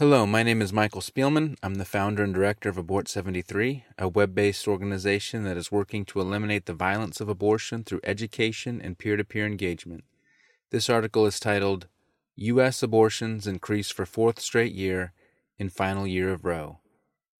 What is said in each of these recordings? Hello, my name is Michael Spielman. I'm the founder and director of Abort 73, a web-based organization that is working to eliminate the violence of abortion through education and peer-to-peer engagement. This article is titled, U.S. Abortions Increase for Fourth Straight Year in Final Year of Roe.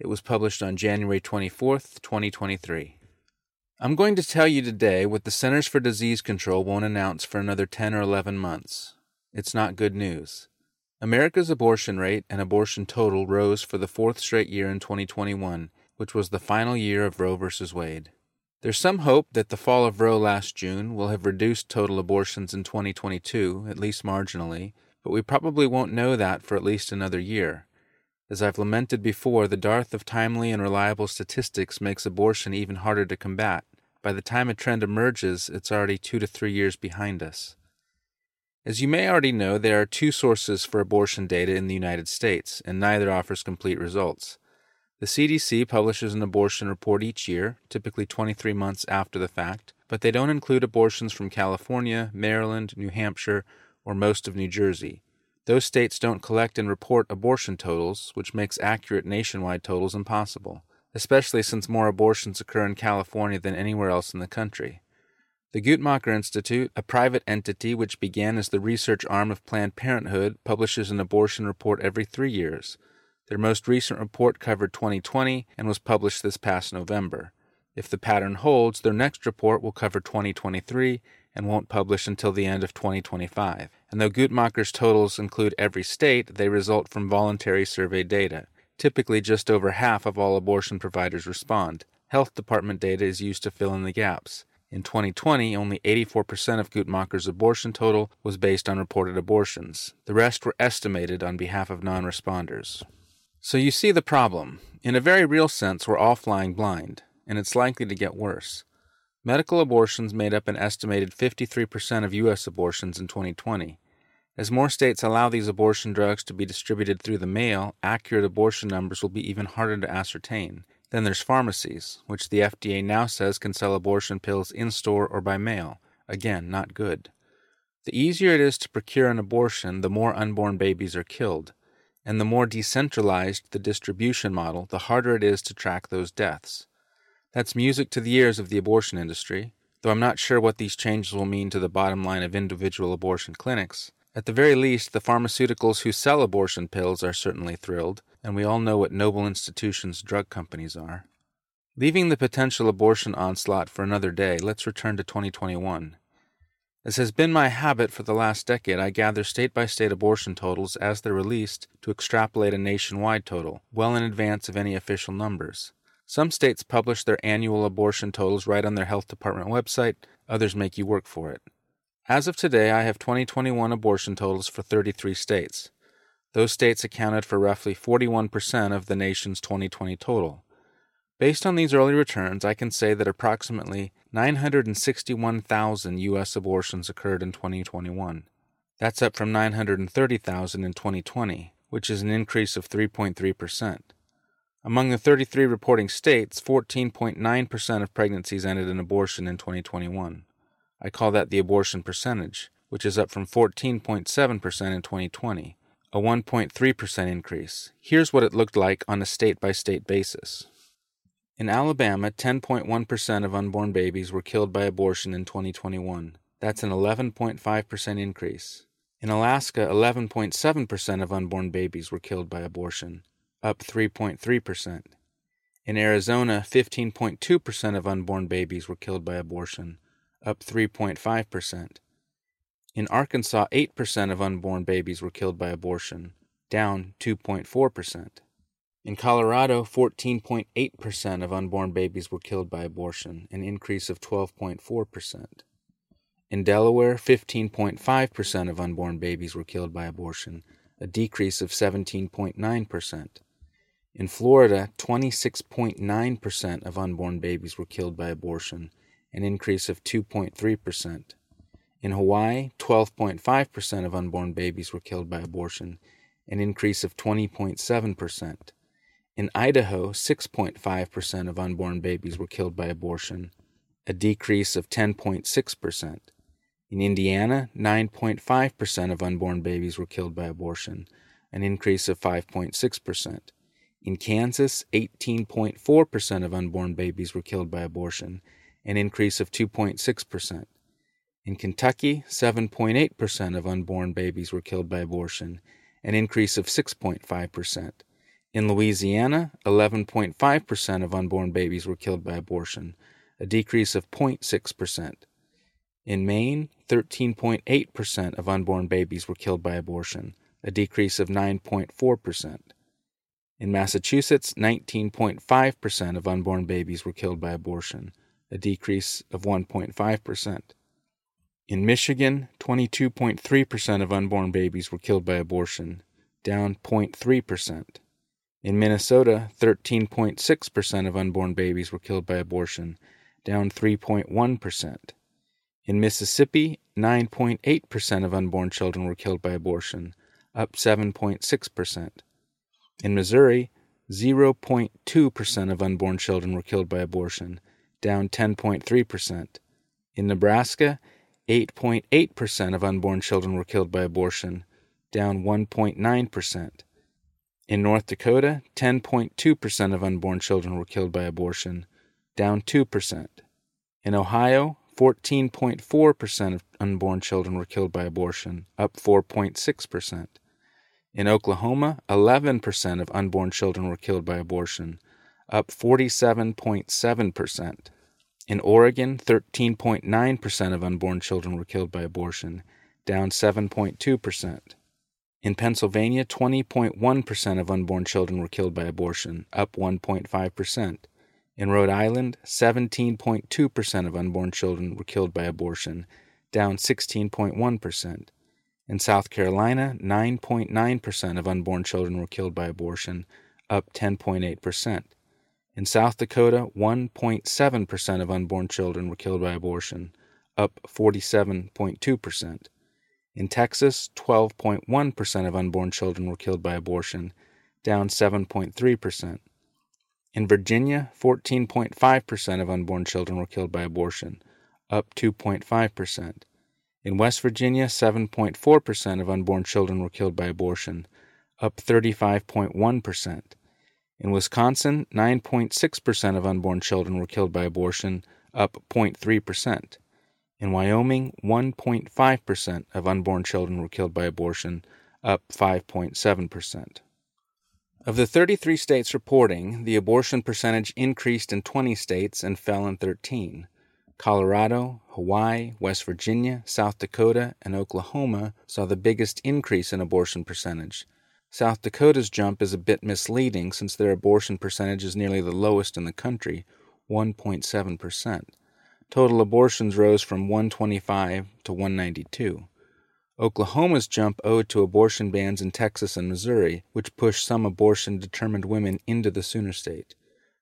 It was published on January 24th, 2023. I'm going to tell you today what the Centers for Disease Control won't announce for another 10 or 11 months. It's not good news. America's abortion rate and abortion total rose for the fourth straight year in 2021, which was the final year of Roe v. Wade. There's some hope that the fall of Roe last June will have reduced total abortions in 2022, at least marginally, but we probably won't know that for at least another year. As I've lamented before, the dearth of timely and reliable statistics makes abortion even harder to combat. By the time a trend emerges, it's already 2 to 3 years behind us. As you may already know, there are two sources for abortion data in the United States, and neither offers complete results. The CDC publishes an abortion report each year, typically 23 months after the fact, but they don't include abortions from California, Maryland, New Hampshire, or most of New Jersey. Those states don't collect and report abortion totals, which makes accurate nationwide totals impossible, especially since more abortions occur in California than anywhere else in the country. The Guttmacher Institute, a private entity which began as the research arm of Planned Parenthood, publishes an abortion report every 3 years. Their most recent report covered 2020 and was published this past November. If the pattern holds, their next report will cover 2023 and won't publish until the end of 2025. And though Guttmacher's totals include every state, they result from voluntary survey data. Typically, just over half of all abortion providers respond. Health department data is used to fill in the gaps. In 2020, only 84% of Guttmacher's abortion total was based on reported abortions. The rest were estimated on behalf of non-responders. So you see the problem. In a very real sense, we're all flying blind, and it's likely to get worse. Medical abortions made up an estimated 53% of U.S. abortions in 2020. As more states allow these abortion drugs to be distributed through the mail, accurate abortion numbers will be even harder to ascertain. Then there's pharmacies, which the FDA now says can sell abortion pills in-store or by mail. Again, not good. The easier it is to procure an abortion, the more unborn babies are killed. And the more decentralized the distribution model, the harder it is to track those deaths. That's music to the ears of the abortion industry, though I'm not sure what these changes will mean to the bottom line of individual abortion clinics. At the very least, the pharmaceuticals who sell abortion pills are certainly thrilled, and we all know what noble institutions drug companies are. Leaving the potential abortion onslaught for another day, let's return to 2021. As has been my habit for the last decade, I gather state-by-state abortion totals as they're released to extrapolate a nationwide total, well in advance of any official numbers. Some states publish their annual abortion totals right on their health department website, others make you work for it. As of today, I have 2021 abortion totals for 33 states. Those states accounted for roughly 41% of the nation's 2020 total. Based on these early returns, I can say that approximately 961,000 U.S. abortions occurred in 2021. That's up from 930,000 in 2020, which is an increase of 3.3%. Among the 33 reporting states, 14.9% of pregnancies ended in abortion in 2021. I call that the abortion percentage, which is up from 14.7% in 2020, a 1.3% increase. Here's what it looked like on a state-by-state basis. In Alabama, 10.1% of unborn babies were killed by abortion in 2021. That's an 11.5% increase. In Alaska, 11.7% of unborn babies were killed by abortion, up 3.3%. In Arizona, 15.2% of unborn babies were killed by abortion, up 3.5%. In Arkansas, 8% of unborn babies were killed by abortion, down 2.4%. In Colorado, 14.8% of unborn babies were killed by abortion, an increase of 12.4%. In Delaware, 15.5% of unborn babies were killed by abortion, a decrease of 17.9%. In Florida, 26.9% of unborn babies were killed by abortion, an increase of 2.3%. In Hawaii, 12.5% of unborn babies were killed by abortion, an increase of 20.7%. In Idaho, 6.5% of unborn babies were killed by abortion, a decrease of 10.6%. In Indiana, 9.5% of unborn babies were killed by abortion, an increase of 5.6%. In Kansas, 18.4% of unborn babies were killed by abortion, an increase of 2.6%. In Kentucky, 7.8% of unborn babies were killed by abortion, an increase of 6.5%. In Louisiana, 11.5% of unborn babies were killed by abortion, a decrease of 0.6%. In Maine, 13.8% of unborn babies were killed by abortion, a decrease of 9.4%. In Massachusetts, 19.5% of unborn babies were killed by abortion, a decrease of 1.5%. In Michigan, 22.3% of unborn babies were killed by abortion, down 0.3%. In Minnesota, 13.6% of unborn babies were killed by abortion, down 3.1%. In Mississippi, 9.8% of unborn children were killed by abortion, up 7.6%. In Missouri, 0.2% of unborn children were killed by abortion, down 10.3%. In Nebraska, 8.8% of unborn children were killed by abortion, down 1.9%. In North Dakota, 10.2% of unborn children were killed by abortion, down 2%. In Ohio, 14.4% of unborn children were killed by abortion, up 4.6%. In Oklahoma, 11% of unborn children were killed by abortion, up 47.7%. In Oregon, 13.9% of unborn children were killed by abortion, down 7.2%. In Pennsylvania, 20.1% of unborn children were killed by abortion, up 1.5%. In Rhode Island, 17.2% of unborn children were killed by abortion, down 16.1%. In South Carolina, 9.9% of unborn children were killed by abortion, up 10.8%. In South Dakota, 1.7% of unborn children were killed by abortion, up 47.2%. In Texas, 12.1% of unborn children were killed by abortion, down 7.3%. In Virginia, 14.5% of unborn children were killed by abortion, up 2.5%. In West Virginia, 7.4% of unborn children were killed by abortion, up 35.1%. In Wisconsin, 9.6% of unborn children were killed by abortion, up 0.3%. In Wyoming, 1.5% of unborn children were killed by abortion, up 5.7%. Of the 33 states reporting, the abortion percentage increased in 20 states and fell in 13. Colorado, Hawaii, West Virginia, South Dakota, and Oklahoma saw the biggest increase in abortion percentage. South Dakota's jump is a bit misleading since their abortion percentage is nearly the lowest in the country, 1.7%. Total abortions rose from 125 to 192. Oklahoma's jump owed to abortion bans in Texas and Missouri, which pushed some abortion-determined women into the sooner state.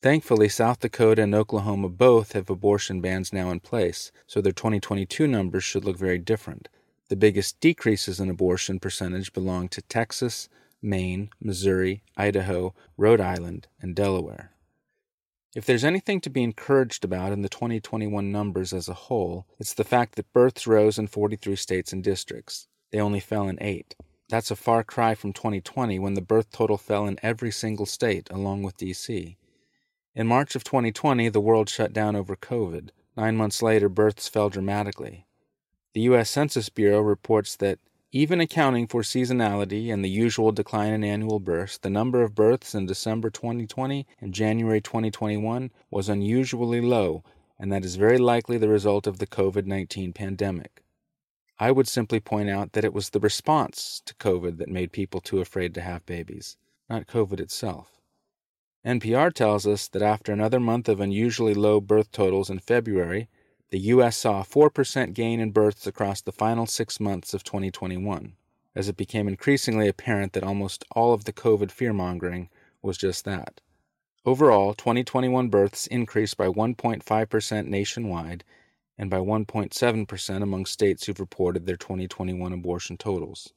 Thankfully, South Dakota and Oklahoma both have abortion bans now in place, so their 2022 numbers should look very different. The biggest decreases in abortion percentage belong to Texas, Maine, Missouri, Idaho, Rhode Island, and Delaware. If there's anything to be encouraged about in the 2021 numbers as a whole, it's the fact that births rose in 43 states and districts. They only fell in 8. That's a far cry from 2020, when the birth total fell in every single state, along with D.C. In March of 2020, the world shut down over COVID. 9 months later, births fell dramatically. The U.S. Census Bureau reports that, even accounting for seasonality and the usual decline in annual births, the number of births in December 2020 and January 2021 was unusually low, and that is very likely the result of the COVID-19 pandemic. I would simply point out that it was the response to COVID that made people too afraid to have babies, not COVID itself. NPR tells us that after another month of unusually low birth totals in February, the U.S. saw a 4% gain in births across the final 6 months of 2021, as it became increasingly apparent that almost all of the COVID fearmongering was just that. Overall, 2021 births increased by 1.5% nationwide and by 1.7% among states who've reported their 2021 abortion totals.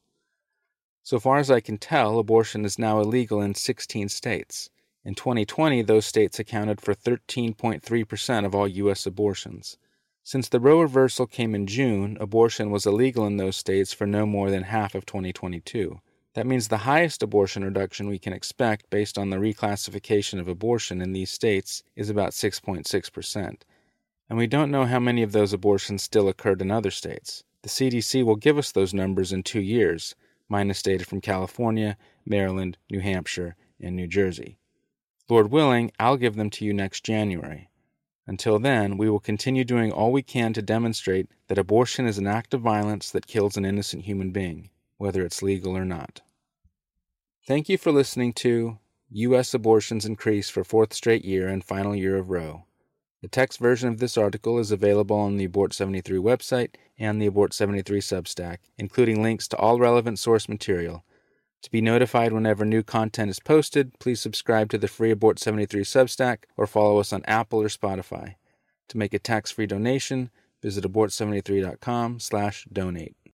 So far as I can tell, abortion is now illegal in 16 states. In 2020, those states accounted for 13.3% of all U.S. abortions. Since the Roe reversal came in June, abortion was illegal in those states for no more than half of 2022, That means the highest abortion reduction we can expect based on the reclassification of abortion in these states is about 6.6%. And we don't know how many of those abortions still occurred in other states. The CDC will give us those numbers in 2 years, minus data from California, Maryland, New Hampshire, and New Jersey. Lord willing, I'll give them to you next January. Until then, we will continue doing all we can to demonstrate that abortion is an act of violence that kills an innocent human being, whether it's legal or not. Thank you for listening to U.S. Abortions Increase for Fourth Straight Year and Final Year of Roe. The text version of this article is available on the Abort 73 website and the Abort 73 Substack, including links to all relevant source material. To be notified whenever new content is posted, please subscribe to the free Abort 73 Substack or follow us on Apple or Spotify. To make a tax-free donation, visit abort73.com/donate.